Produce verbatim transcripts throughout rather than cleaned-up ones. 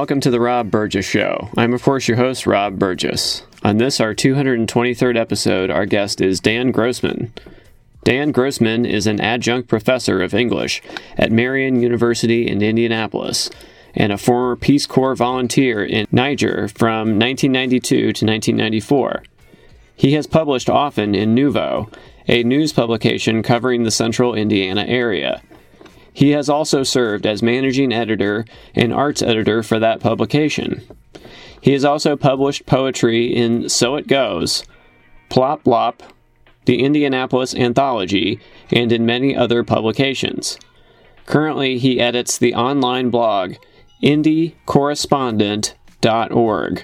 welcome to the Rob Burgess Show. I'm, of course, your host, Rob Burgess. On this, our two hundred twenty-third episode, our guest is Dan Grossman. Dan Grossman is an adjunct professor of English at Marian University in Indianapolis and a former Peace Corps volunteer in Niger from nineteen ninety-two to nineteen ninety-four. He has published often in NUVO, a news publication covering the central Indiana area. He has also served as managing editor and arts editor for that publication. He has also published poetry in So It Goes, pLopLop, The Indianapolis Anthology, and in many other publications. Currently, he edits the online blog Indy Correspondent dot org.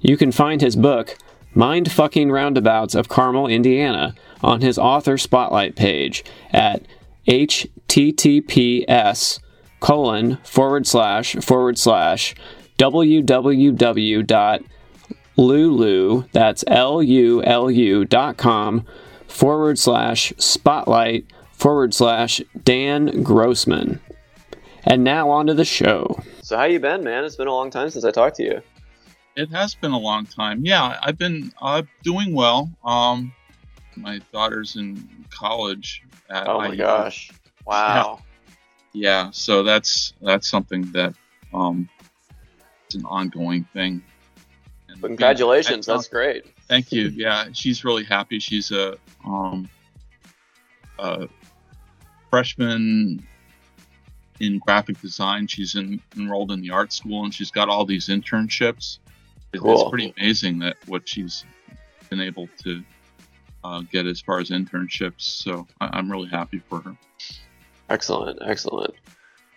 You can find his book, Mindfucking Roundabouts of Carmel, Indiana, on his author spotlight page at https colon forward slash forward slash www.lulu, that's L U L U dot com forward slash spotlight forward slash Dan Grossman. And now on to the show. So how you been, man? It's been a long time since I talked to you. It has been a long time. Yeah, I've been uh, doing well. Um, my daughter's in college at I U. Oh my gosh. Wow. Yeah. yeah, so that's that's something that um, it's an ongoing thing. And Congratulations, yeah, that's great. Thank you. Yeah, she's really happy. She's a, um, a freshman in graphic design. She's in, enrolled in the art school, and she's got all these internships. Cool. It's pretty amazing that what she's been able to uh, get as far as internships. So I, I'm really happy for her. Excellent, excellent.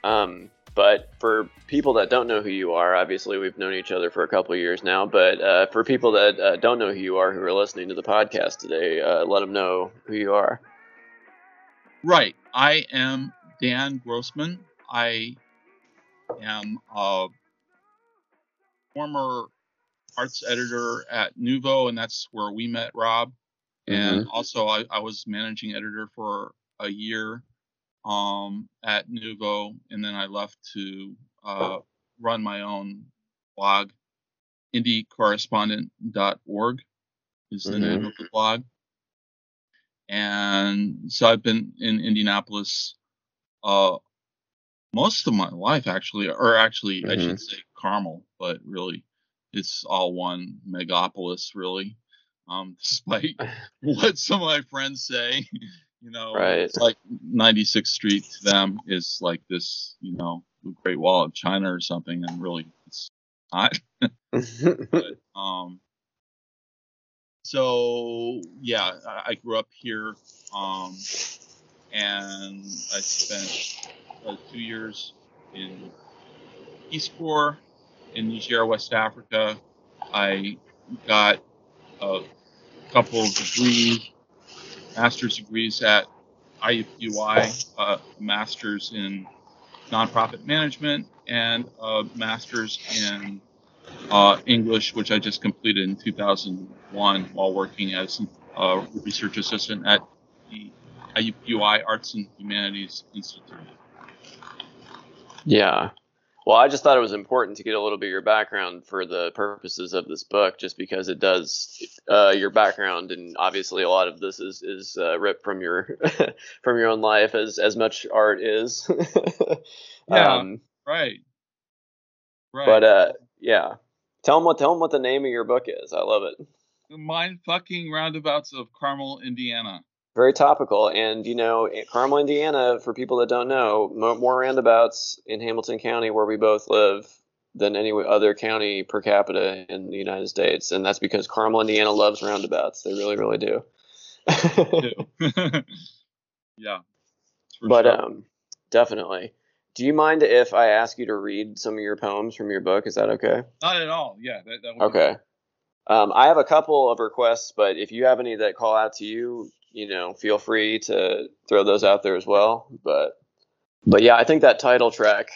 Um, but for people that don't know who you are, obviously we've known each other for a couple of years now, but uh, for people that uh, don't know who you are, who are listening to the podcast today, uh, let them know who you are. Right. I am Dan Grossman. I am a former arts editor at NUVO, and that's where we met, Rob. Mm-hmm. And also I, I was managing editor for a year um, at NUVO, and then I left to uh, run my own blog. Indy Correspondent dot org is the mm-hmm. name of the blog. And so I've been in Indianapolis uh, most of my life, actually, or actually mm-hmm. I should say Carmel, but really it's all one megapolis, really. Um, despite what some of my friends say, you know, right. It's like ninety-sixth Street to them is like this, you know, Great Wall of China or something, and really it's not. but, um, so yeah, I, I grew up here, um, and I spent uh, two years in Peace Corps in Niger, West Africa. I got a couple of degrees, master's degrees at I U P U I, uh, a master's in nonprofit management, and a master's in uh, English, which I just completed in two thousand one while working as a research assistant at the I U P U I Arts and Humanities Institute. Yeah. Well, I just thought it was important to get a little bit of your background for the purposes of this book, just because it does uh, your background, and obviously a lot of this is is uh, ripped from your from your own life, as as much art is. yeah, um, right. Right. But uh, yeah, tell them what tell them what the name of your book is. I love it. Mindfucking Roundabouts of Carmel, Indiana. Very topical. And, you know, Carmel, Indiana, for people that don't know, more roundabouts in Hamilton County, where we both live, than any other county per capita in the United States. And that's because Carmel, Indiana loves roundabouts. They really, really do. yeah. But sure. um, definitely. Do you mind if I ask you to read some of your poems from your book? Is that okay? Not at all. Yeah. That, that would okay. Be um, I have a couple of requests, but if you have any that call out to you, you know, feel free to throw those out there as well. But, but yeah, I think that title track,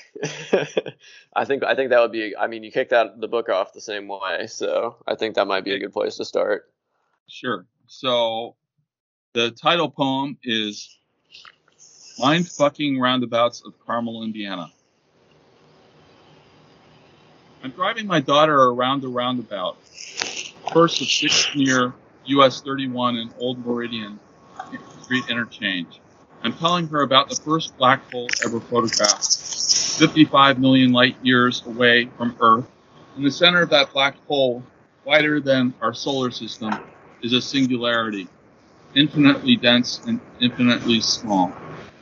I think, I think that would be, I mean, you kicked out the book off the same way. So I think that might be a good place to start. Sure. So the title poem is Mindfucking Roundabouts of Carmel, Indiana. I'm driving my daughter around the roundabout, first of six near U S thirty-one and Old Meridian Street interchange. I'm telling her about the first black hole ever photographed, fifty-five million light years away from Earth. In the center of that black hole, wider than our solar system, is a singularity, infinitely dense and infinitely small.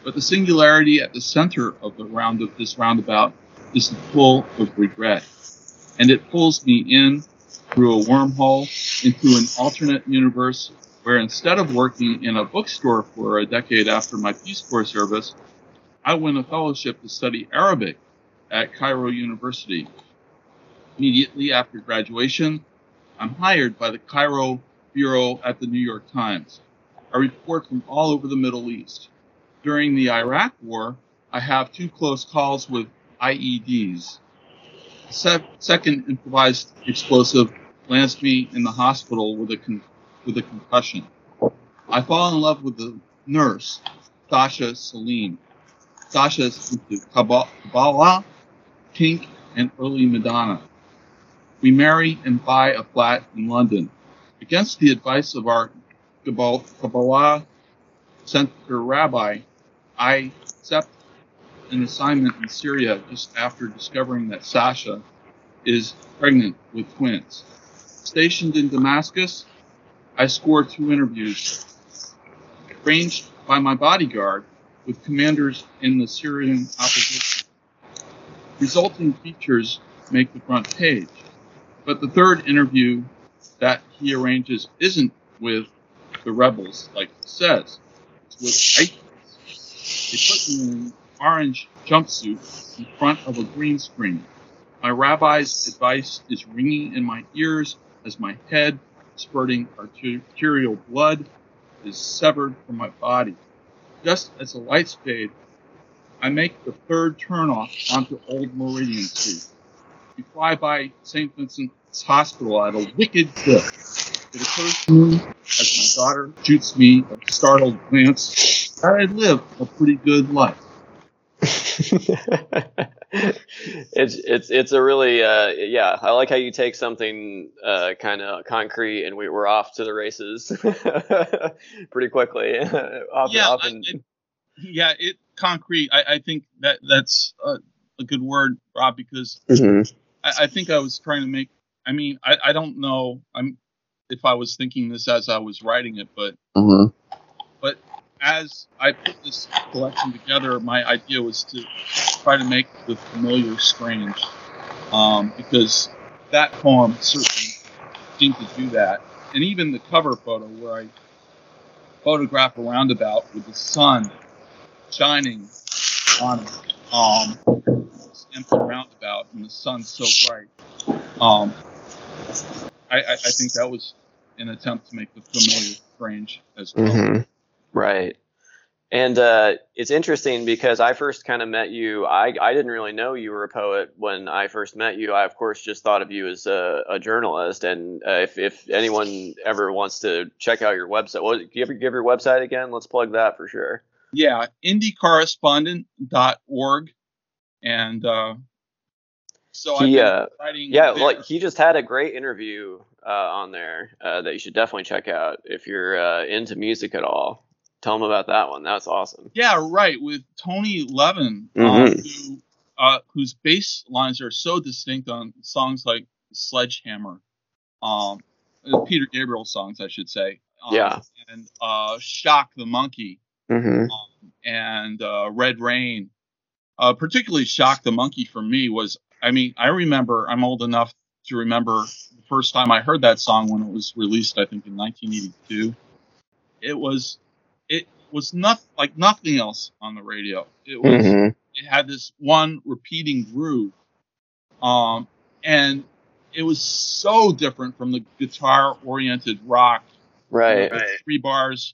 But the singularity at the center of the round of this roundabout is full of regret, and it pulls me in through a wormhole into an alternate universe where instead of working in a bookstore for a decade after my Peace Corps service, I won a fellowship to study Arabic at Cairo University. Immediately after graduation, I'm hired by the Cairo Bureau at the New York Times. I report from all over the Middle East. During the Iraq War, I have two close calls with I E Ds. Se- second improvised explosive lands me in the hospital with a con- with a concussion. I fall in love with the nurse, Sasha Salim. Sasha is into Kabbalah, Pink, and early Madonna. We marry and buy a flat in London. Against the advice of our Kabbalah Center rabbi, I accept an assignment in Syria just after discovering that Sasha is pregnant with twins. Stationed in Damascus, I scored two interviews, arranged by my bodyguard with commanders in the Syrian opposition. Resulting features make the front page, but the third interview that he arranges isn't with the rebels, like he says. It's with ISIS. They put me in an orange jumpsuit in front of a green screen. My rabbi's advice is ringing in my ears as my head, spurting arterial blood, is severed from my body. Just as the lights fade, I make the third turnoff onto Old Meridian Street. We fly by Saint Vincent's Hospital at a wicked clip. It occurs to me as my daughter shoots me a startled glance that I live a pretty good life. it's it's it's a really uh, yeah. I like how you take something uh, kind of concrete and we we're off to the races pretty quickly. often, yeah, often. I, it, yeah, it concrete. I, I think that that's a, a good word, Rob, because mm-hmm. I, I think I was trying to make. I mean, I, I don't know. I'm if I was thinking this as I was writing it, but mm-hmm. but. As I put this collection together, my idea was to try to make the familiar strange, um, because that poem certainly seemed to do that. And even the cover photo where I photograph a roundabout with the sun shining on it, um, this empty roundabout and the sun so bright, um, I, I, I think that was an attempt to make the familiar strange as well. Mm-hmm. Right. And uh, it's interesting because I first kind of met you. I, I didn't really know you were a poet when I first met you. I, of course, just thought of you as a, a journalist. And uh, if, if anyone ever wants to check out your website, well, do you ever give your website again? Let's plug that for sure. Yeah, Indy Correspondent dot org. And uh, so he, I've been uh, writing. Yeah, there. Like he just had a great interview uh, on there uh, that you should definitely check out if you're uh, into music at all. Tell them about that one. That's awesome. Yeah, right. With Tony Levin, mm-hmm. um, who, uh, whose bass lines are so distinct on songs like Sledgehammer, um, Peter Gabriel songs, I should say. Um, yeah. And uh, Shock the Monkey, mm-hmm. um, and uh, Red Rain. Uh, particularly Shock the Monkey for me was, I mean, I remember, I'm old enough to remember the first time I heard that song when it was released, I think in nineteen eighty-two. It was... It was not like nothing else on the radio. It was. Mm-hmm. It had this one repeating groove, um, and it was so different from the guitar-oriented rock. Right. You know, three bars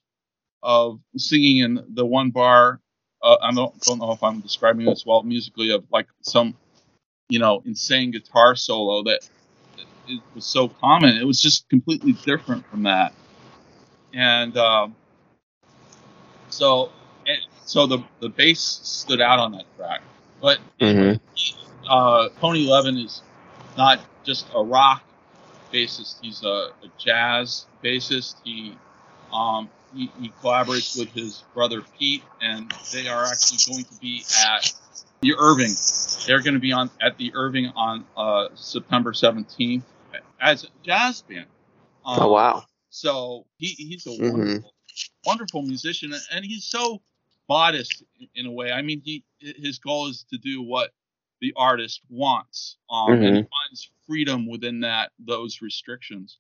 of singing and the one bar. Uh, I don't, don't know if I'm describing this well musically, of like some, you know, insane guitar solo that it, it was so common. It was just completely different from that, and. Um, So, so the the bass stood out on that track, but mm-hmm. uh, Tony Levin is not just a rock bassist. He's a, a jazz bassist. He, um, he he collaborates with his brother Pete, and they are actually going to be at the Irving. They're going to be on at the Irving on uh, September seventeenth as a jazz band. Um, oh wow! So he, he's a mm-hmm. wonderful, wonderful musician, and he's so modest in a way. I mean, he his goal is to do what the artist wants, um, mm-hmm. and he finds freedom within that those restrictions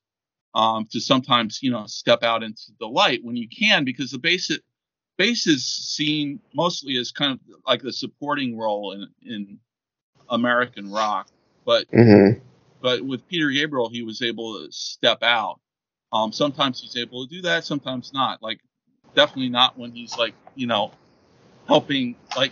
um, to sometimes, you know, step out into the light when you can, because the bass bass is seen mostly as kind of like the supporting role in in American rock, but mm-hmm. but with Peter Gabriel he was able to step out. Um, sometimes he's able to do that, sometimes not. Like definitely not when he's like, you know, helping like.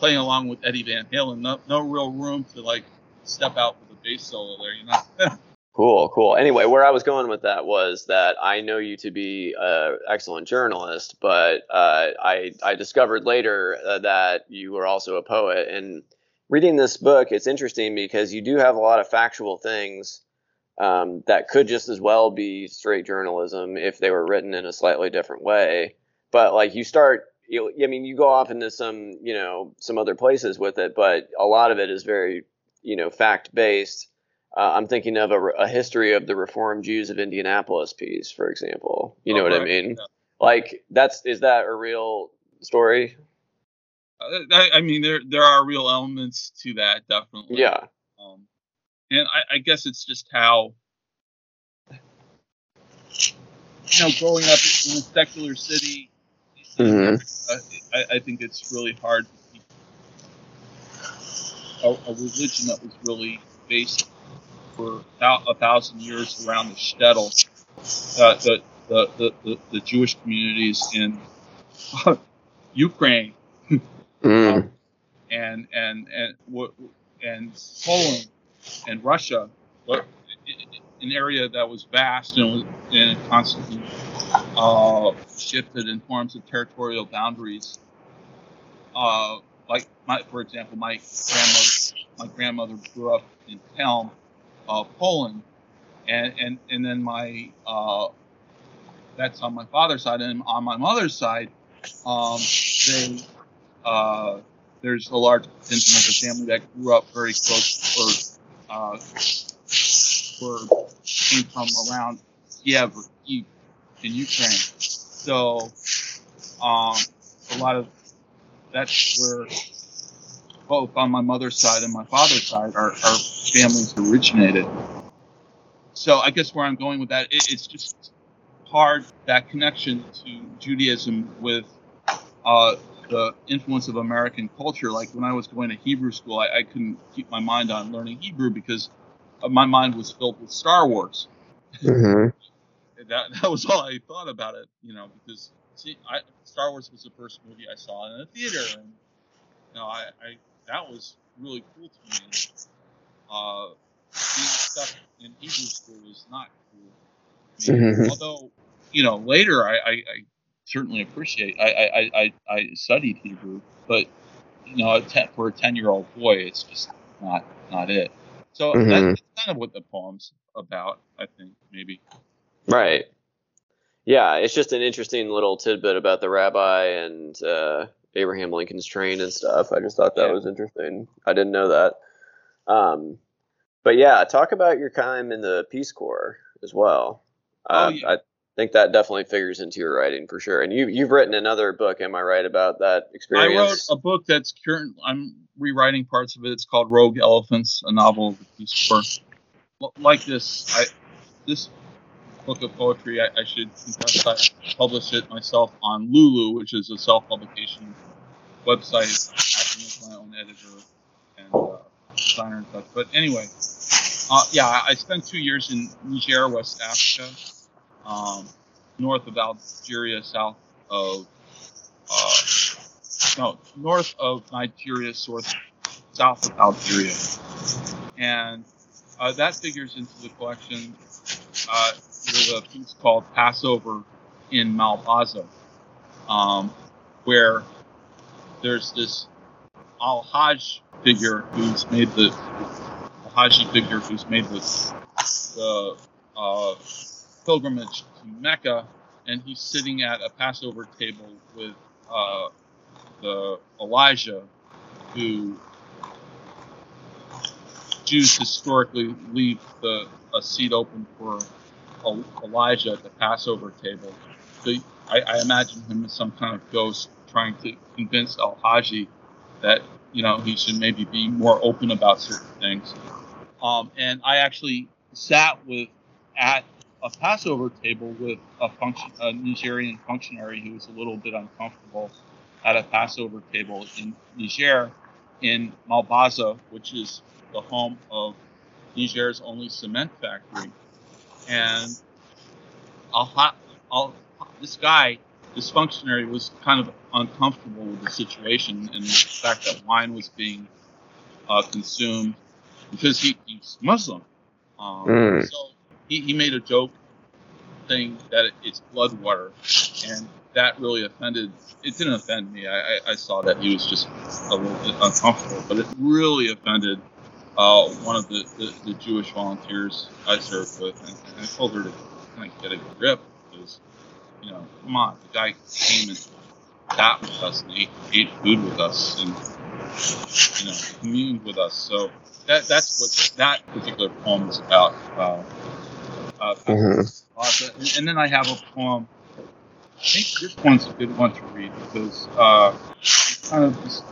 playing along with Eddie Van Halen, no, no real room to like step out with a bass solo there, you know. cool, cool. Anyway, where I was going with that was that I know you to be an excellent journalist, but uh, I I discovered later uh, that you were also a poet. And reading this book, it's interesting because you do have a lot of factual things um, that could just as well be straight journalism if they were written in a slightly different way. But like you start. You, I mean, you go off into some, you know, some other places with it, but a lot of it is very, you know, fact based. Uh, I'm thinking of a, a history of the Reformed Jews of Indianapolis piece, for example. You know oh, what right. I mean? Yeah. Like that's is that a real story? I, I mean, there there are real elements to that, definitely. Yeah. Um, and I, I guess it's just how, you know, growing up in a secular city. Mm-hmm. I, I think it's really hard to keep a, a religion that was really based for about a thousand years around the shtetl, uh, the, the, the, the, the Jewish communities in uh, Ukraine, mm. um, and and and and Poland and Russia, but an area that was vast and was and constantly. Uh, shifted in forms of territorial boundaries. Uh, like, my, for example, my grandmother, my grandmother grew up in Kelm, uh, Poland, and, and and then my uh, that's on my father's side, and on my mother's side, um, they uh, there's a large contingent of family that grew up very close, or uh, were came from around Kiev or Kiev. In Ukraine, so um, a lot of that's where both on my mother's side and my father's side our, our families originated. So I guess where I'm going with that, it, it's just hard that connection to Judaism with uh, the influence of American culture. Like when I was going to Hebrew school, I, I couldn't keep my mind on learning Hebrew because my mind was filled with Star Wars. Mm-hmm. That that was all I thought about it, you know, because see, I, Star Wars was the first movie I saw in a theater, and you know, I, I that was really cool to me. Uh, being stuck in Hebrew school was not cool. I mean, mm-hmm. Although, you know, later I, I, I certainly appreciate. I, I, I, I studied Hebrew, but you know, for a ten-year-old boy, it's just not not it. So mm-hmm. that's kind of what the poem's about, I think, maybe. Right. Yeah, it's just an interesting little tidbit about the rabbi and uh, Abraham Lincoln's train and stuff. I just thought that yeah. was interesting. I didn't know that. Um, but yeah, talk about your time in the Peace Corps as well. Uh, oh, yeah. I think that definitely figures into your writing for sure. And you, you've written another book, am I right, about that experience? I wrote a book that's current. I'm rewriting parts of it. It's called Rogue Elephants, a novel of the Peace Corps. Like this, I this... book of poetry. I, I should confess I published it myself on Lulu, which is a self-publication website. Acting as my own editor and uh, designer and such. But anyway, uh, yeah, I spent two years in Niger, West Africa, um, north of Algeria, south of uh, no, north of Nigeria, south south of Algeria, and uh, that figures into the collection. Uh, There's a piece called Passover in Malbaza, um, where there's this Al Hajj figure who's made the Al Haji figure who's made with the uh, pilgrimage to Mecca, and he's sitting at a Passover table with uh, the Elijah, who Jews historically leave the a seat open for Elijah at the Passover table. So I, I imagine him as some kind of ghost trying to convince Al Hajj that, you know, he should maybe be more open about certain things. Um, and I actually sat with at a Passover table with a, function, a Nigerian functionary who was a little bit uncomfortable at a Passover table in Niger, in Malbaza, which is the home of Niger's only cement factory. And I'll, I'll, this guy, this functionary, was kind of uncomfortable with the situation and the fact that wine was being uh, consumed, because he, he's Muslim. Um, mm. So he, he made a joke saying that it, it's blood water, and that really offended. It didn't offend me. I, I, I saw that he was just a little bit uncomfortable, but it really offended uh, one of the, the, the Jewish volunteers I served with, and, and I told her to kind of get a grip, because, you know, come on, the guy came and sat with us and ate, ate food with us and, you know, communed with us. So that that's what that particular poem is about. Uh, uh, mm-hmm. and, and then I have a poem. I think this one's a good one to read, because uh, it's kind of this,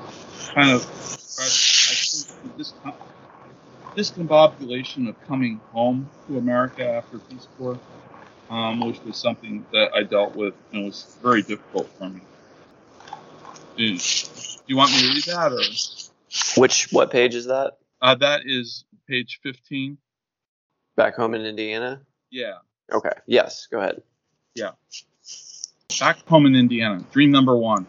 kind of, I think this discombobulation of coming home to America after Peace Corps, um, which was something that I dealt with and was very difficult for me. Do you want me to read that, or which? What page is that? Uh, that is page fifteen. Back home in Indiana. Yeah. Okay. Yes. Go ahead. Yeah. Back home in Indiana, dream number one.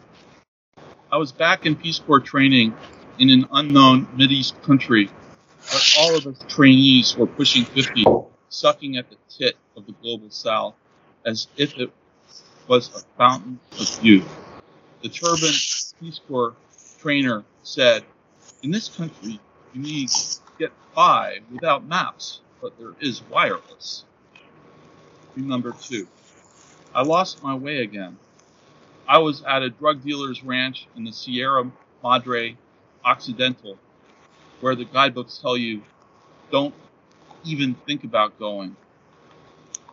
I was back in Peace Corps training in an unknown Mideast country, but all of us trainees were pushing fifty, sucking at the tit of the global south as if it was a fountain of youth. The turbaned Peace Corps trainer said, "In this country, you need to get by without maps, but there is wireless." Dream number two. I lost my way again. I was at a drug dealer's ranch in the Sierra Madre Occidental, where the guidebooks tell you, don't even think about going.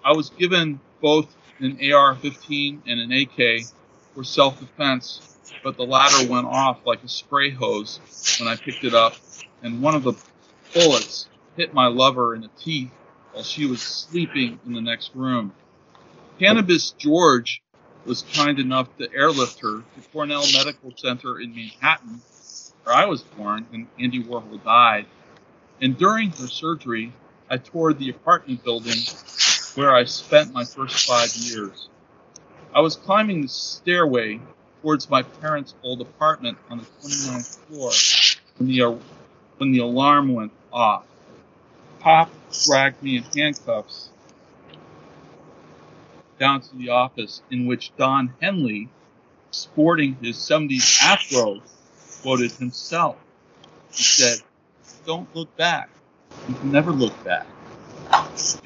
I was given both an A R fifteen and an A K for self-defense, but the latter went off like a spray hose when I picked it up, and one of the bullets hit my lover in the teeth while she was sleeping in the next room. Cannabis George was kind enough to airlift her to Cornell Medical Center in Manhattan, where I was born and Andy Warhol died. And during her surgery, I toured the apartment building where I spent my first five years. I was climbing the stairway towards my parents' old apartment on the twenty-ninth floor when the, when the alarm went off. Pop dragged me in handcuffs down to the office, in which Don Henley, sporting his seventies afro, quoted himself. He said, "Don't look back. You can never look back."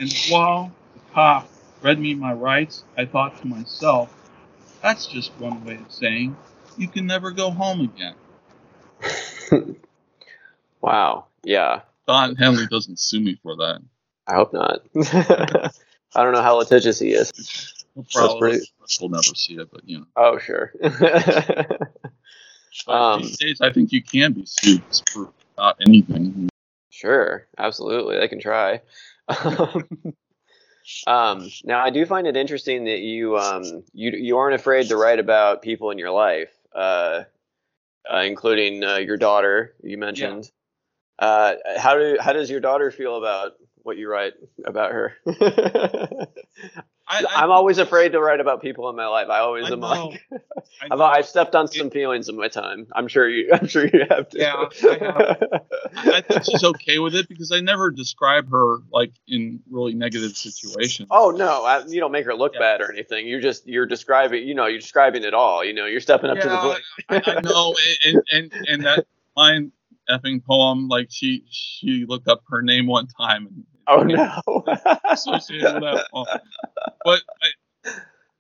And while the cop read me my rights, I thought to myself, that's just one way of saying you can never go home again. Wow. Yeah. Don Henley doesn't sue me for that. I hope not. I don't know how litigious he is. We'll probably we'll never see it, but you know. Oh, sure. um, these days, I think you can be sued for not anything. Sure, absolutely. They can try. um, now, I do find it interesting that you um, you you aren't afraid to write about people in your life, uh, uh, including uh, your daughter. You mentioned. Yeah. Uh, how do how does your daughter feel about what you write about her? I, I, I'm always afraid to write about people in my life. I always I am know, like, I I've, I've stepped on some it, feelings in my time. I'm sure you, I'm sure you have to. Yeah, I, have. I think she's okay with it because I never describe her like in really negative situations. Oh no, I, you don't make her look yeah. bad or anything. You just, you're describing, you know, you're describing it all, you know, you're stepping up yeah, to the plate. I, I know. And, and, and that mine, effing poem. Like she she looked up her name one time. And, oh no! associated with that poem. But I,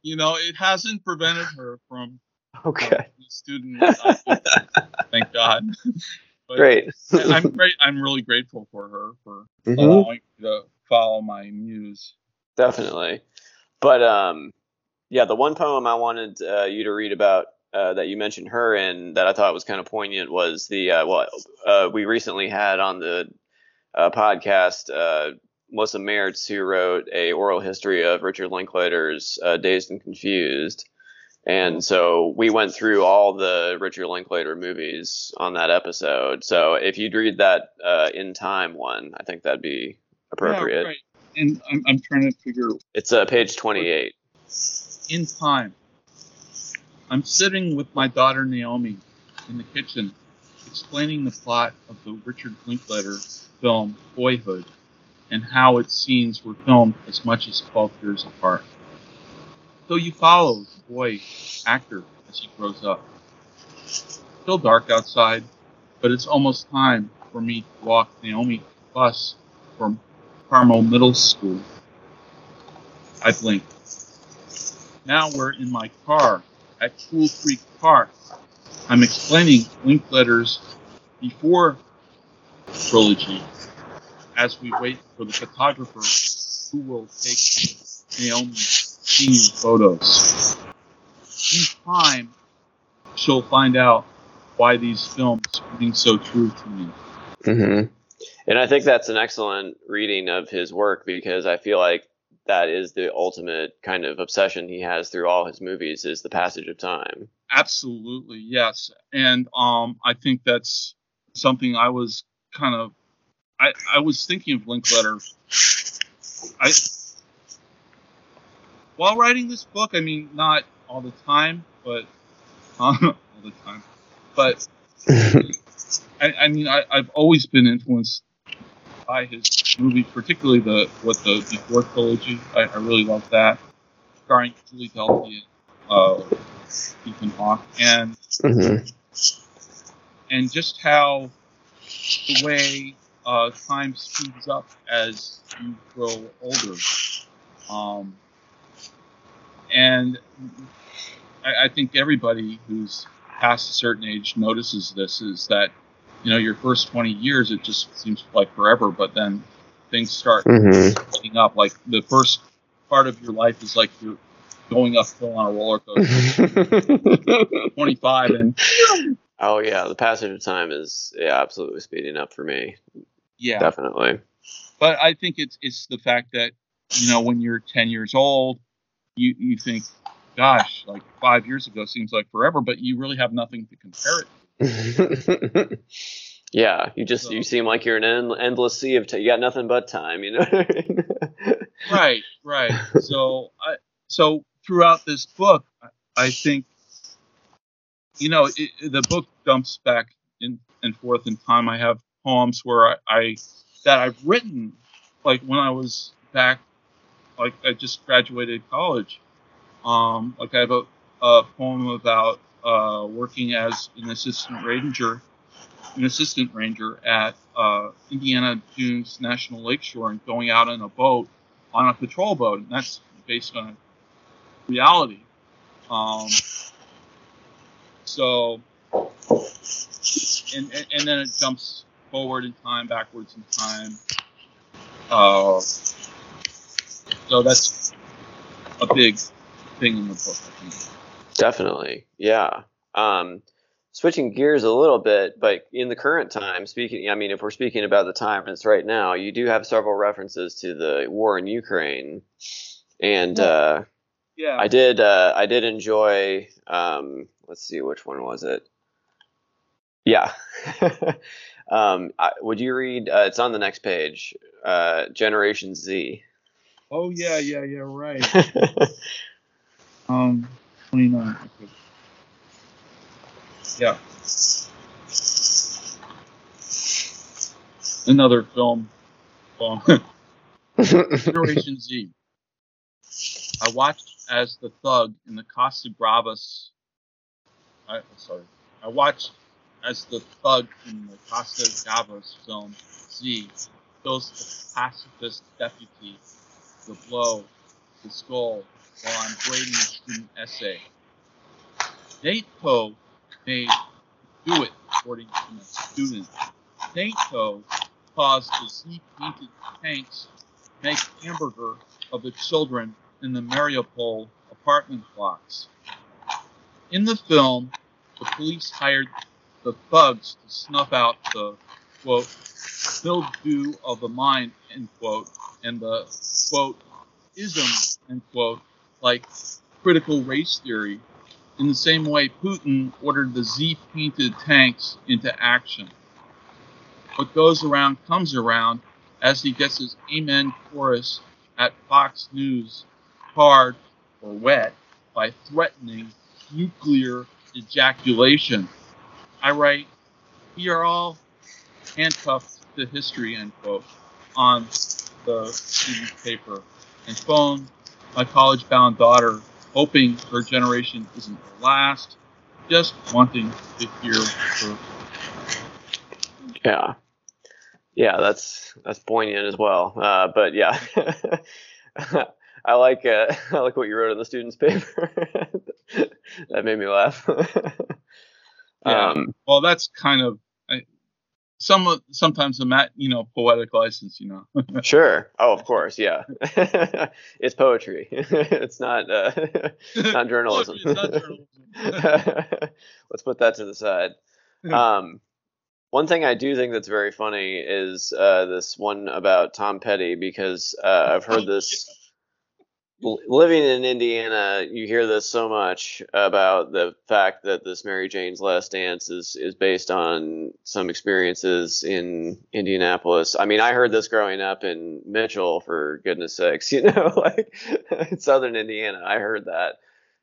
you know, it hasn't prevented her from okay uh, student. Thank God. But great. I'm great. I'm really grateful for her for mm-hmm. allowing me to follow my muse. Definitely. But um, yeah, the one poem I wanted uh, you to read about uh, that you mentioned her in that I thought was kind of poignant was the uh, well, uh, we recently had on the uh, podcast uh, Melissa Mertz, who wrote a oral history of Richard Linklater's uh, Dazed and Confused. And so we went through all the Richard Linklater movies on that episode. So if you'd read that uh, in time one, I think that'd be appropriate. Yeah, right. And I'm, I'm trying to figure. It's uh, page twenty-eight. In time. I'm sitting with my daughter Naomi in the kitchen, explaining the plot of the Richard Linklater film Boyhood and how its scenes were filmed as much as twelve years apart. So you follow the boy actor as he grows up. It's still dark outside, but it's almost time for me to walk Naomi to the bus from Carmel Middle School. I blink. Now we're in my car at Cool Creek Park. I'm explaining Linklater's Before trilogy as we wait for the photographer who will take Naomi's seen photos. In time, she'll find out why these films are so true to me. Mm-hmm. And I think that's an excellent reading of his work, because I feel like that is the ultimate kind of obsession he has through all his movies, is the passage of time. Absolutely, yes. And um, I think that's something I was kind of... I, I was thinking of Linklater. I... While writing this book, I mean, not all the time, but uh, all the time, but I, I mean, I, I've always been influenced by his movies, particularly the what the Before trilogy. I, I really love that, starring Julie Delpy and uh, Ethan Hawke, and mm-hmm. and just how the way uh, time speeds up as you grow older. Um, And I, I think everybody who's past a certain age notices this, is that, you know, your first twenty years, it just seems like forever, but then things start mm-hmm. getting up. Like the first part of your life is like you're going uphill on a roller coaster. twenty-five and oh yeah, the passage of time is yeah, absolutely speeding up for me. Yeah, definitely. But I think it's it's the fact that, you know, when you're ten years old, You, you think, gosh, like five years ago seems like forever, but you really have nothing to compare it to. Yeah, you just so, you seem like you're in an endless sea of time. You got nothing but time, you know what I mean? Right, right. So, I, so throughout this book, I, I think, you know, it, the book jumps back in and forth in time. I have poems where I, I that I've written, like when I was back. Like I just graduated college. Um, like I have a, a poem about uh, working as an assistant ranger, an assistant ranger at uh, Indiana Dunes National Lakeshore, and going out on a boat, on a patrol boat, and that's based on reality. Um, so, and, and and then it jumps forward in time, backwards in time. Uh, So that's a big thing in the book, I think. Definitely, yeah. Um, switching gears a little bit, but in the current time, speaking, I mean, if we're speaking about the time it's right now, you do have several references to the war in Ukraine, and yeah, uh, yeah. I did, uh, I did enjoy. Um, let's see, which one was it? Yeah. um, I, would you read? Uh, it's on the next page. Uh, Generation Z. Oh, yeah, yeah, yeah, right. um, twenty-nine. Okay. Yeah. Another film. Well, Generation Z. I watched as the thug in the Casa Bravas. I, sorry. I watched as the thug in the Casa Bravas film Z deals the pacifist deputy the blow, the skull, while I'm grading a student essay. NATO made do it, according to the student. NATO caused the Z-painted tanks make hamburger of the children in the Mariupol apartment blocks. In the film, the police hired the thugs to snuff out the, quote, mildew of the mind, end quote, and the, quote, isms, end quote, like critical race theory, in the same way Putin ordered the Z-painted tanks into action. What goes around comes around as he gets his amen chorus at Fox News hard or wet by threatening nuclear ejaculation. I write, we are all handcuffed to history, end quote, on the student paper, and phone my college-bound daughter, hoping her generation isn't the last, just wanting to hear her. Yeah. Yeah, that's that's poignant as well. Uh, but yeah, I like uh, I like what you wrote in the student's paper. That made me laugh. Yeah. Um, well, that's kind of I, some sometimes I'm at, you know, poetic license, you know. Sure. Oh, of course. Yeah. It's poetry. It's not uh, not journalism. Poetry is not journalism. Let's put that to the side. Um, One thing I do think that's very funny is uh, this one about Tom Petty, because uh, I've heard this l- living in Indiana. You hear this so much about the fact that this Mary Jane's Last Dance is, is based on some experiences in Indianapolis. I mean, I heard this growing up in Mitchell, for goodness sakes, you know, like in Southern Indiana. I heard that.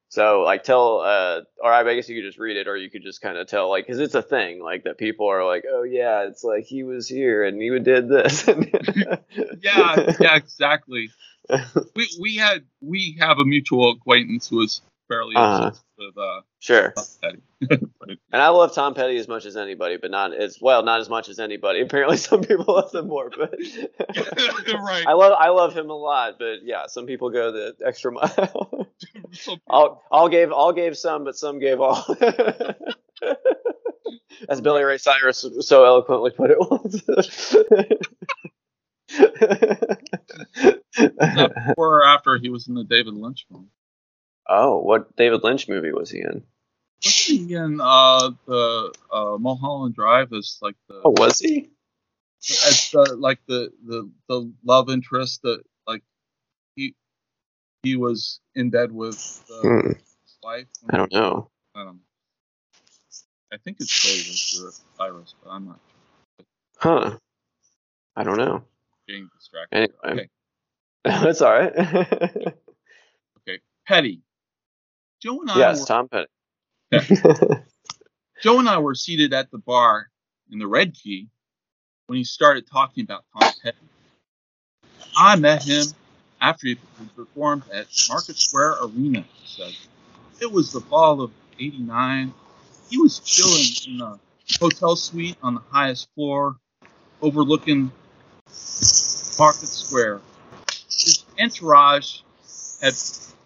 So like tell, uh, or I guess you could just read it, or you could just kind of tell, like, because it's a thing, like that people are like, oh yeah, it's like he was here and he did this. yeah, yeah, exactly. We we had we have a mutual acquaintance who is fairly uh-huh. obsessed with uh, sure. Tom Petty. And I love Tom Petty as much as anybody, but not as well, not as much as anybody. Apparently, some people love him more, but right. I love I love him a lot, but yeah, some people go the extra mile. All, all gave all gave some, but some gave all. As Billy Ray Cyrus so eloquently put it once. Before or after he was in the David Lynch film? Oh, what David Lynch movie was he in? Was he in uh, the uh, Mulholland Drive as like the? Oh, was he? As the, like the, the the love interest that like he. He was in bed with uh, hmm. his wife. I don't know. Um, I think it's Billy Ray Cyrus, but I'm not sure. Huh. I don't know. Being distracted. Anyway. Okay. That's all right. Okay. Petty. Joe and I Yes, were... Tom Petty. Okay. Joe and I were seated at the bar in the Red Key when he started talking about Tom Petty. I met him after he performed at Market Square Arena, he said. It was the fall of eighty-nine. He was chilling in a hotel suite on the highest floor, overlooking Market Square. His entourage had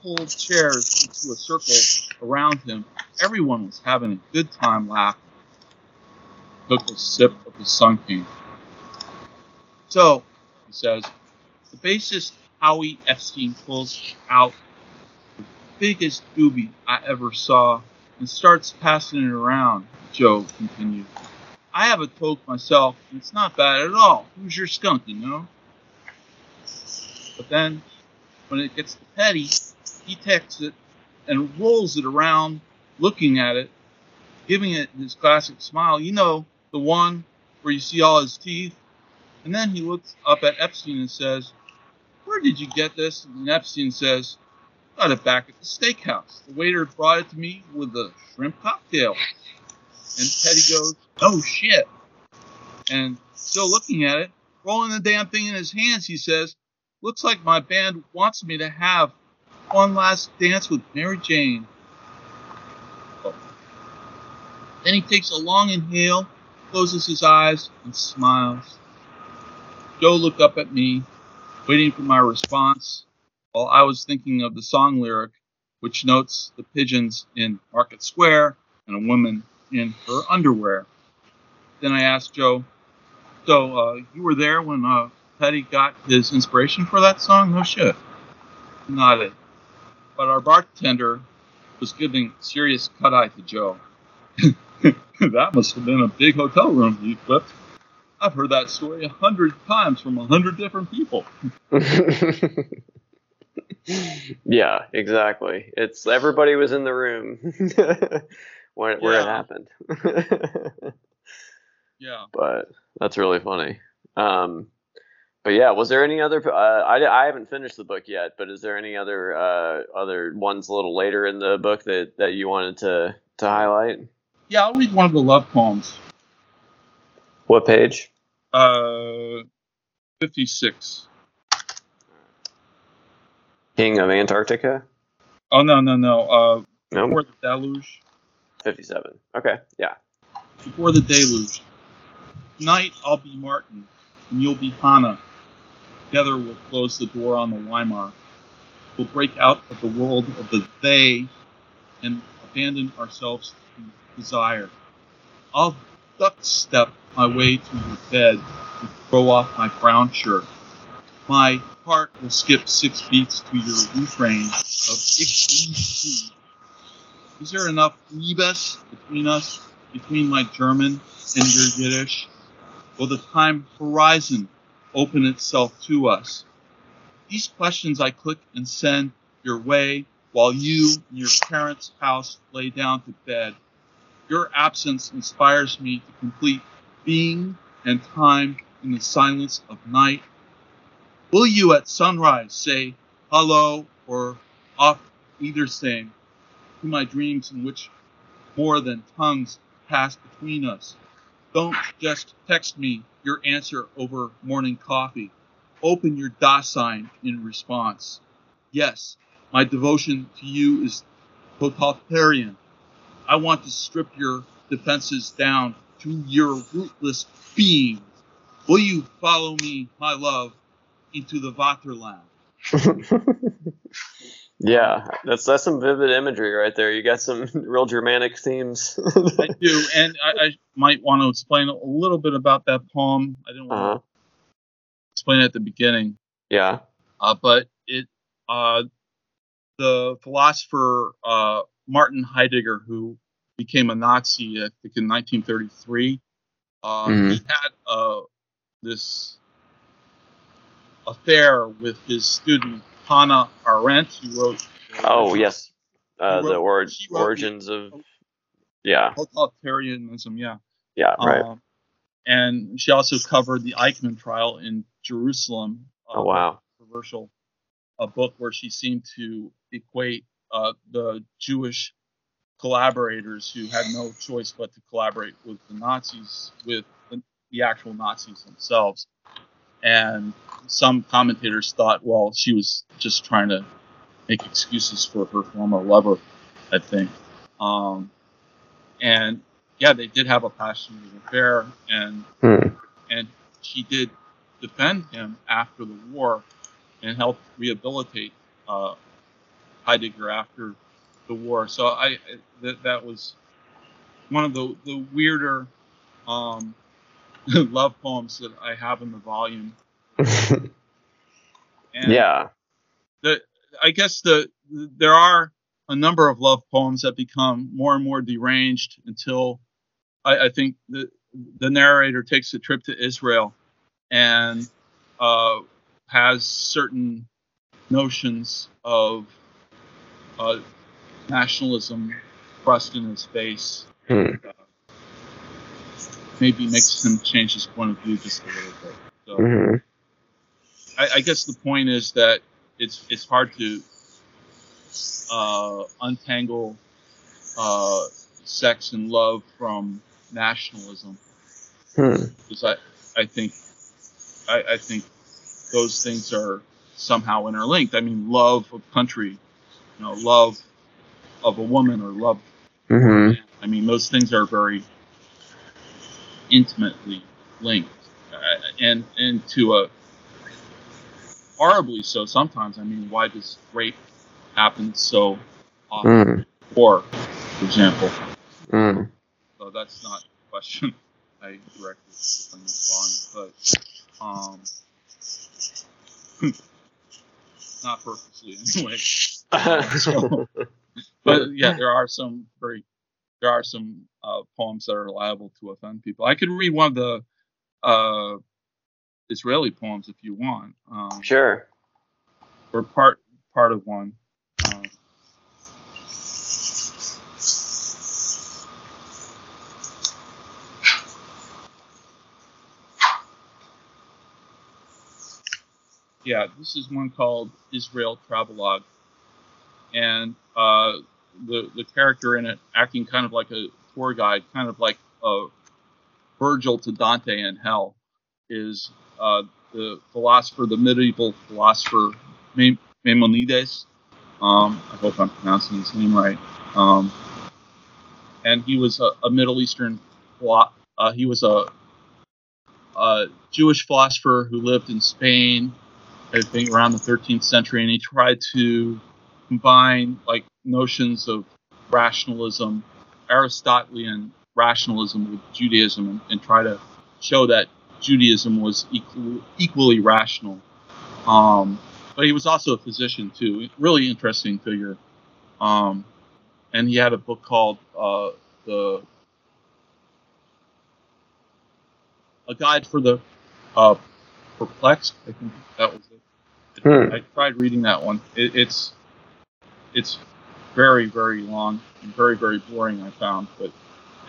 pulled chairs into a circle around him. Everyone was having a good time laughing. Took a sip of the Sun King. So, he says, the bassist Howie Epstein pulls out the biggest doobie I ever saw and starts passing it around, Joe continued. I have a toke myself, and it's not bad at all. Who's your skunk, you know? But then, when it gets to Petty, he takes it and rolls it around, looking at it, giving it his classic smile. You know, the one where you see all his teeth. And then he looks up at Epstein and says, where did you get this? And Epstein says, got it back at the steakhouse. The waiter brought it to me with a shrimp cocktail. And Petty goes, oh, shit. And still looking at it, rolling the damn thing in his hands, he says, looks like my band wants me to have one last dance with Mary Jane. Oh. Then he takes a long inhale, closes his eyes, and smiles. Joe looked up at me, waiting for my response, while I was thinking of the song lyric, which notes the pigeons in Market Square and a woman in her underwear. Then I asked Joe, so uh, you were there when uh, Petty got his inspiration for that song? No shit. He nodded. But our bartender was giving serious cut-eye to Joe. That must have been a big hotel room you flipped. I've heard that story a hundred times from a hundred different people. Yeah, exactly. It's everybody was in the room where, where yeah. it happened. Yeah, but that's really funny. Um, but yeah, was there any other? Uh, I I haven't finished the book yet, but is there any other uh, other ones a little later in the book that, that you wanted to to highlight? Yeah, I'll read one of the love poems. What page? Uh, fifty-six. King of Antarctica? Oh, no, no, no. Uh, no. Before the Deluge. fifty-seven. Okay, yeah. Before the Deluge. Tonight I'll be Martin, and you'll be Hannah. Together we'll close the door on the Weimar. We'll break out of the world of the they and abandon ourselves to desire. I'll duck step my way to your bed and throw off my brown shirt. My heart will skip six beats to your refrain of Ich. Is there enough Liebes between us, between my German and your Yiddish? Will the time horizon open itself to us? These questions I click and send your way while you in your parents' house lay down to bed. Your absence inspires me to complete being and time in the silence of night. Will you at sunrise say hello or off either same to my dreams in which more than tongues pass between us? Don't just text me your answer over morning coffee. Open your Dasein in response. Yes, my devotion to you is totalitarian. I want to strip your defenses down to your rootless being. Will you follow me, my love, into the Vaterland? Yeah, that's that's some vivid imagery right there. You got some real Germanic themes. I do, and I, I might want to explain a little bit about that poem. I didn't want uh-huh. to explain it at the beginning. Yeah, uh, but it uh, the philosopher uh, Martin Heidegger, who became a Nazi, I think, in nineteen thirty-three, uh, mm-hmm. he had uh, this affair with his student Hannah Arendt, who wrote. Uh, oh yes, uh, wrote, the or- origins of, of yeah totalitarianism. Yeah, yeah, right. Um, and she also covered the Eichmann trial in Jerusalem. Uh, oh wow, a controversial, a book where she seemed to equate uh, the Jewish collaborators who had no choice but to collaborate with the Nazis with the, the actual Nazis themselves. And some commentators thought, well, she was just trying to make excuses for her former lover, I think. Um, and, yeah, they did have a passionate affair, and hmm. and she did defend him after the war and helped rehabilitate uh, Heidegger after the war. So I th- that was one of the, the weirder um, love poems that I have in the volume. And yeah, the, I guess the, the there are a number of love poems that become more and more deranged until I, I think the the narrator takes a trip to Israel and uh, has certain notions of uh, nationalism thrust in his face. Hmm. Uh, maybe makes him change his point of view just a little bit. So. Mm-hmm. I, I guess the point is that it's it's hard to uh, untangle uh, sex and love from nationalism, because hmm. I, I think I, I think those things are somehow interlinked. I mean, love of country, you know, love of a woman or love Mm-hmm. I mean, those things are very intimately linked, uh, and and to a horribly so sometimes. I mean, why does rape happen so often? Mm. Or, for example, mm. so that's not a question I directly on, but um, not purposely anyway. Uh, so, but yeah, there are some very there are some uh, poems that are liable to offend people. I could read one of the uh, Israeli poems if you want. Um, sure. Or part part of one. Um, yeah, this is one called Israel Travelogue, and uh, the the character in it acting kind of like a tour guide, kind of like a Virgil to Dante in hell, is uh, the philosopher, the medieval philosopher Maimonides. Um, I hope I'm pronouncing his name right. Um, and he was a, a Middle Eastern philo- uh, he was a, a Jewish philosopher who lived in Spain, I think around the thirteenth century, and he tried to combine like notions of rationalism, Aristotelian rationalism, with Judaism, and, and try to show that Judaism was equal, equally rational. Um, but he was also a physician too, really interesting figure. Um, and he had a book called uh, the A Guide for the uh, Perplexed. I think that was it. Hmm. I tried reading that one. It, it's it's very, very long and very, very boring, I found. But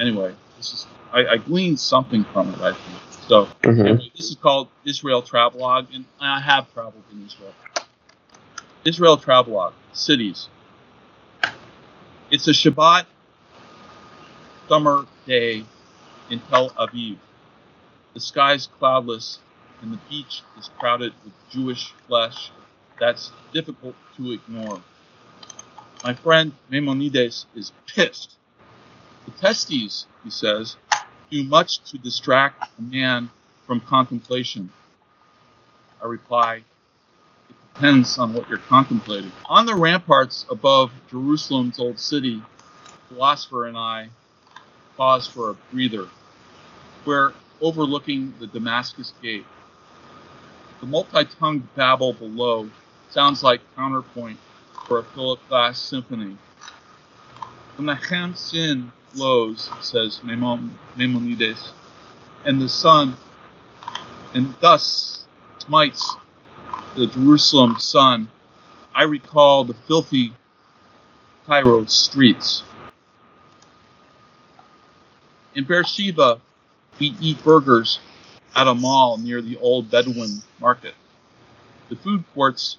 anyway, this is I, I gleaned something from it, I think. So mm-hmm. anyway, this is called Israel Travelogue, and I have traveled in Israel. Israel Travelogue, cities. It's a Shabbat summer day in Tel Aviv. The sky's cloudless, and the beach is crowded with Jewish flesh that's difficult to ignore. My friend Maimonides is pissed. The testes, he says, do much to distract a man from contemplation. I reply, it depends on what you're contemplating. On the ramparts above Jerusalem's old city, the philosopher and I pause for a breather. We're overlooking the Damascus Gate. The multi-tongued babble below sounds like counterpoint for a Philip Glass symphony. The Nachem Sin glows, says Maimonides, and the sun, and thus smites the Jerusalem sun. I recall the filthy Cairo streets. In Beersheba, we eat burgers at a mall near the old Bedouin market. The food court's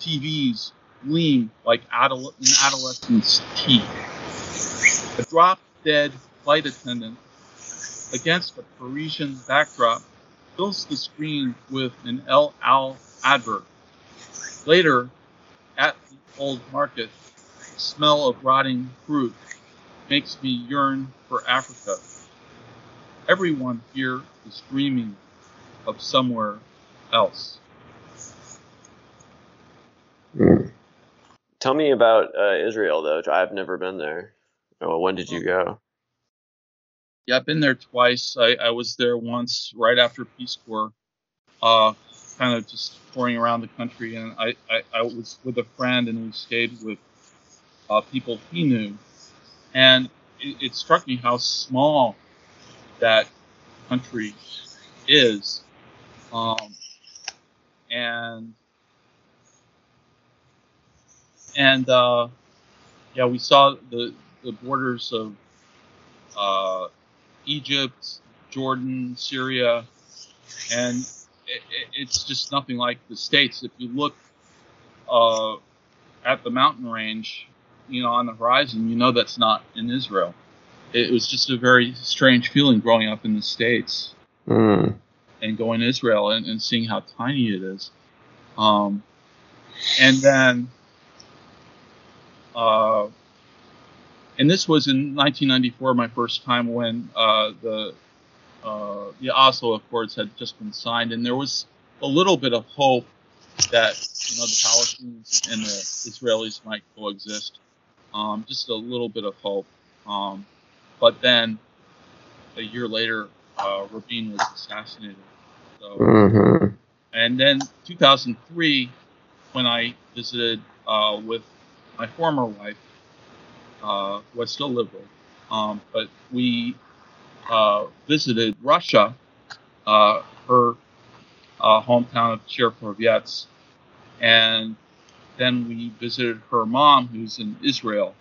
T Vs gleam like adole- an adolescent's teeth. A drop-dead flight attendant against a Parisian backdrop fills the screen with an El Al advert. Later, at the old market, the smell of rotting fruit makes me yearn for Africa. Everyone here is dreaming of somewhere else. Mm. Tell me about uh, Israel, though. I've never been there. Oh, when did you go? Yeah, I've been there twice. I, I was there once right after Peace Corps, uh, kind of just touring around the country. And I, I, I was with a friend, and we stayed with uh, people he knew. And it, it struck me how small that country is. Um, and... And, uh, yeah, we saw the, the borders of uh, Egypt, Jordan, Syria, and it, it's just nothing like the States. If you look uh, at the mountain range, you know, on the horizon, you know that's not in Israel. It was just a very strange feeling growing up in the States mm. and going to Israel and, and seeing how tiny it is. Um, and then... Uh, And this was in nineteen ninety-four, my first time, when uh, the uh, the Oslo Accords had just been signed, and there was a little bit of hope that, you know, the Palestinians and the Israelis might coexist, um, just a little bit of hope. Um, but then a year later, uh, Rabin was assassinated. So, mm-hmm. And then two thousand three, when I visited uh, with my former wife, uh, who I still live with, um, but we uh, visited Russia, uh, her uh, hometown of Cherkavyets, and then we visited her mom, who's in Israel.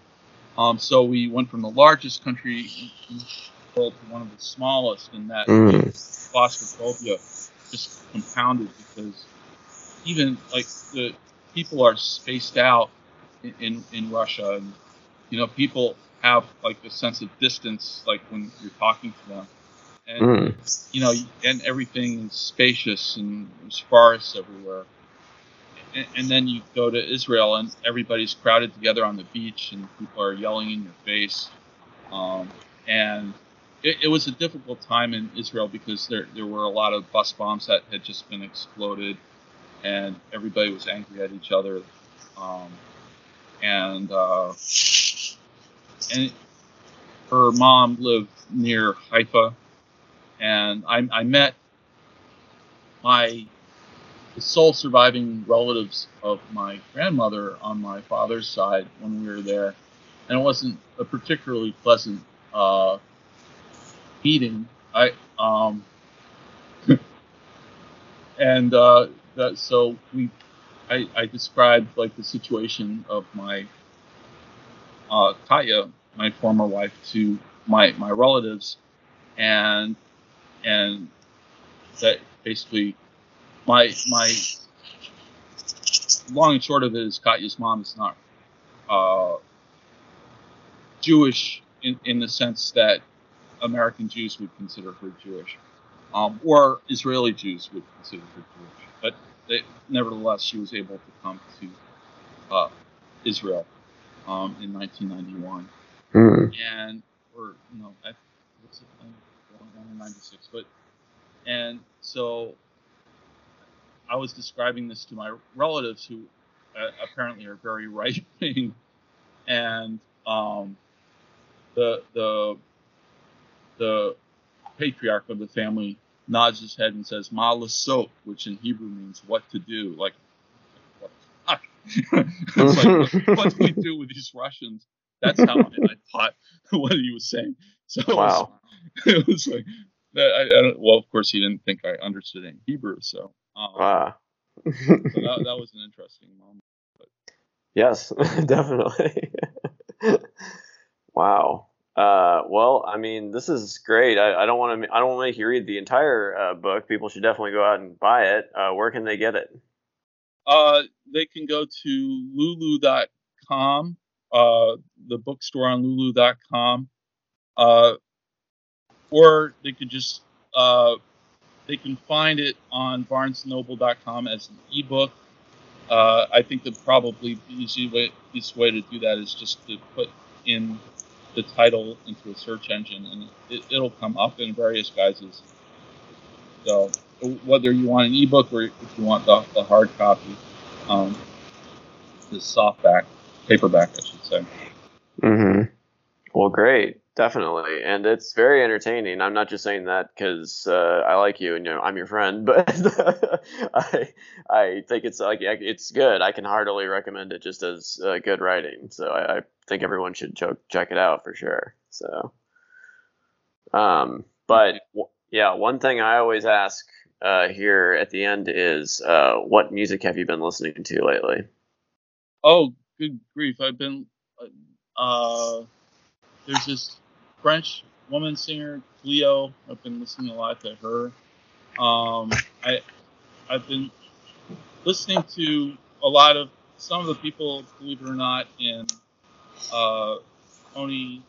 Um, so we went from the largest country in the world to one of the smallest, and that mm. claustrophobia just compounded, because even like the people are spaced out in, in, in Russia, and you know, people have like the sense of distance, like when you're talking to them, and mm. you know, and everything is spacious and there's forests everywhere. And, and then you go to Israel, and everybody's crowded together on the beach, and people are yelling in your face. Um, and it, it was a difficult time in Israel, because there there were a lot of bus bombs that had just been exploded, and everybody was angry at each other. Um, and uh, and her mom lived near Haifa, and I, I met my the sole surviving relatives of my grandmother on my father's side when we were there, and it wasn't a particularly pleasant uh, meeting. I um, and uh, that, so we, I, I described like the situation of my uh, Taya, my former wife, to my my relatives, and and that basically. My my long and short of it is Katya's mom is not uh, Jewish in, in the sense that American Jews would consider her Jewish, um, or Israeli Jews would consider her Jewish. But they, nevertheless, she was able to come to uh, Israel um, in nineteen ninety-one, mm. and or no, I, what's it, ninety-six. But and so. I was describing this to my relatives, who uh, apparently are very right wing, and um, the the the patriarch of the family nods his head and says "ma l'sot," which in Hebrew means "what to do." Like, what the fuck? It's like, what, what do we do with these Russians? That's how I, I thought what he was saying. So wow, it was, it was like I, I don't, well, of course, he didn't think I understood in Hebrew, so. Um, wow. So that, that was an interesting moment. But. Yes, definitely. Wow. Uh, well, I mean, this is great. I don't want to. I don't want to make you read the entire uh, book. People should definitely go out and buy it. Uh, where can they get it? Uh, they can go to lulu dot com, uh, the bookstore on lulu dot com, uh, or they could just. Uh, They can find it on barnes noble dot com as an ebook. Uh, I think the probably easy way, easiest way to do that is just to put in the title into a search engine, and it, it'll come up in various guises. So whether you want an ebook or if you want the, the hard copy, um, the softback, paperback, I should say. Mm-hmm. Well, great. Definitely. And it's very entertaining. I'm not just saying that because uh, I like you and, you know, I'm your friend, but I I think it's like it's good. I can heartily recommend it just as uh, good writing. So I, I think everyone should ch- check it out for sure. So, um, but w- yeah, one thing I always ask uh, here at the end is uh, what music have you been listening to lately? Oh, good grief. I've been... Uh, there's this French woman singer, Cleo. I've been listening a lot to her. Um, I, I've been listening to a lot of some of the people, believe it or not, in uh, Tony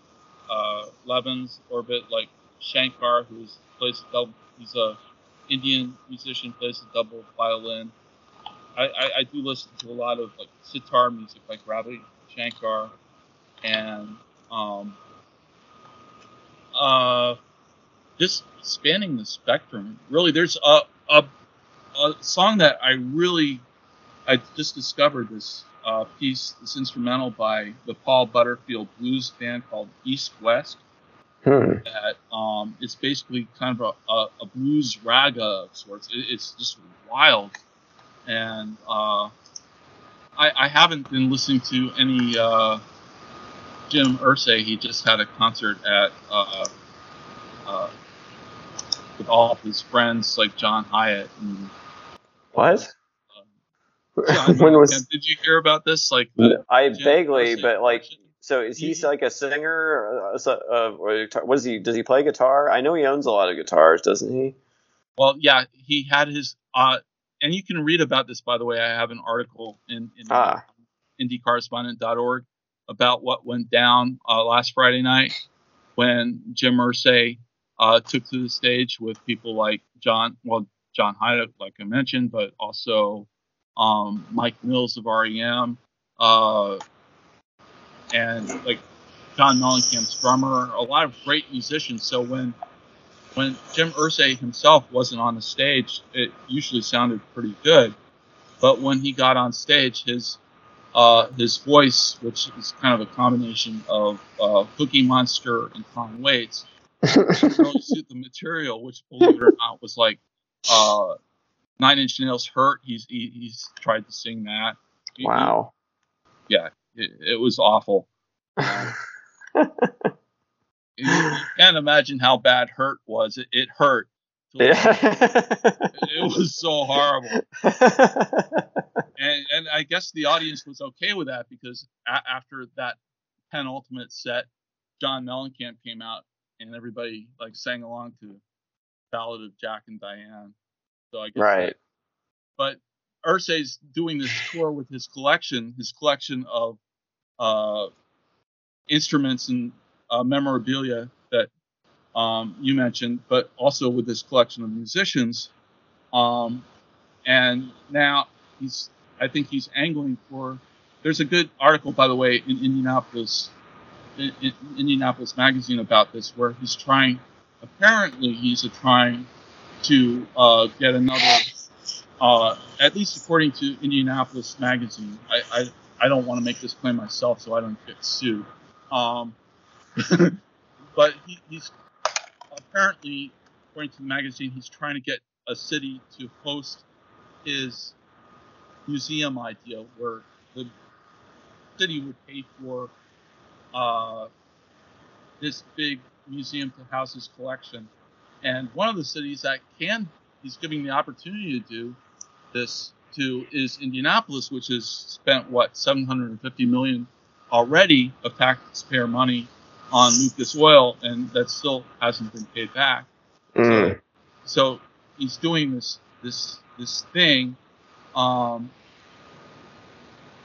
uh, Levin's orbit, like Shankar, who plays double, he's a Indian musician, plays a double violin. I, I, I do listen to a lot of like sitar music, like Ravi Shankar, and um, uh, just spanning the spectrum. Really, there's a, a a song that I really I just discovered this uh, piece, this instrumental by the Paul Butterfield Blues Band called East West. Hmm. That um, it's basically kind of a, a, a blues raga of sorts. It, it's just wild, and uh, I, I haven't been listening to any uh, Jim Irsay. He just had a concert at uh, uh, with all of his friends, like John Hyatt. And, what? Uh, John, when was? Did you hear about this? Like the, I Jim vaguely, Irsay but like. So is he like a singer? Or a, or a what is he? Does he play guitar? I know he owns a lot of guitars, doesn't he? Well, yeah, he had his. Uh, and you can read about this, by the way. I have an article in, in ah. Indy Correspondent dot org about what went down uh, last Friday night when Jim Irsay uh, took to the stage with people like John, well, John Hyatt, like I mentioned, but also um, Mike Mills of R E M. Uh, And like John Mellencamp's drummer, a lot of great musicians. So when when Jim Irsay himself wasn't on the stage, it usually sounded pretty good. But when he got on stage, his uh, his voice, which is kind of a combination of uh, Cookie Monster and Tom Waits, didn't really suit the material. Which, believe it or not, was like uh, Nine Inch Nails "Hurt." He's he, he's tried to sing that. Wow. He, yeah. It, it was awful. Uh, you, you can't imagine how bad Hurt was. It, it hurt. Yeah. it, it was so horrible. And, and I guess the audience was okay with that because a- after that penultimate set, John Mellencamp came out and everybody like sang along to Ballad of Jack and Diane. So I guess right. That, but Irsay's doing this tour with his collection, his collection of uh, instruments and uh, memorabilia that um, you mentioned, but also with this collection of musicians. Um, and now he's, I think he's angling for. There's a good article, by the way, in Indianapolis, in, in Indianapolis Magazine about this, where he's trying. Apparently, he's trying to uh, get another. Uh, at least according to Indianapolis Magazine, I, I, I don't want to make this claim myself, so I don't get sued. Um, but he, he's apparently, according to the magazine, he's trying to get a city to host his museum idea, where the city would pay for uh, this big museum to house his collection. And one of the cities that can he's giving the opportunity to do this to is Indianapolis, which has spent what seven hundred fifty million dollars already of taxpayer money on Lucas Oil, and that still hasn't been paid back. Mm. So, so he's doing this this this thing, um,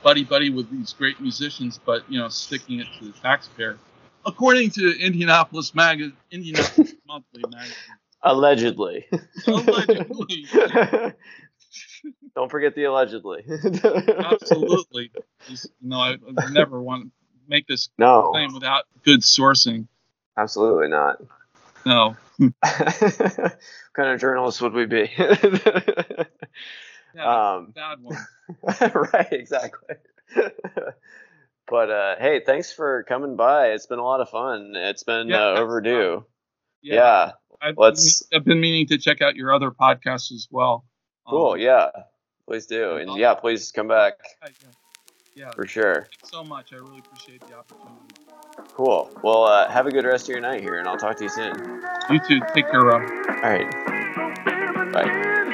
buddy buddy with these great musicians, but you know sticking it to the taxpayer, according to Indianapolis Mag Indianapolis Monthly magazine. Allegedly. Allegedly. Don't forget the allegedly. Absolutely. Just, no, I, I never want to make this no. claim without good sourcing. Absolutely not. No. What kind of journalists would we be? Yeah, um, bad one. Right, exactly. But uh, hey, thanks for coming by. It's been a lot of fun. It's been yeah, uh, overdue. Yeah. yeah. I've, Let's, been, I've been meaning to check out your other podcasts as well. Cool, um, yeah. Please do. And yeah, please come back. Yeah. For sure. Thank you so much. I really appreciate the opportunity. Cool. Well, uh, have a good rest of your night here, and I'll talk to you soon. You too. Take care, Rob. All right. Bye.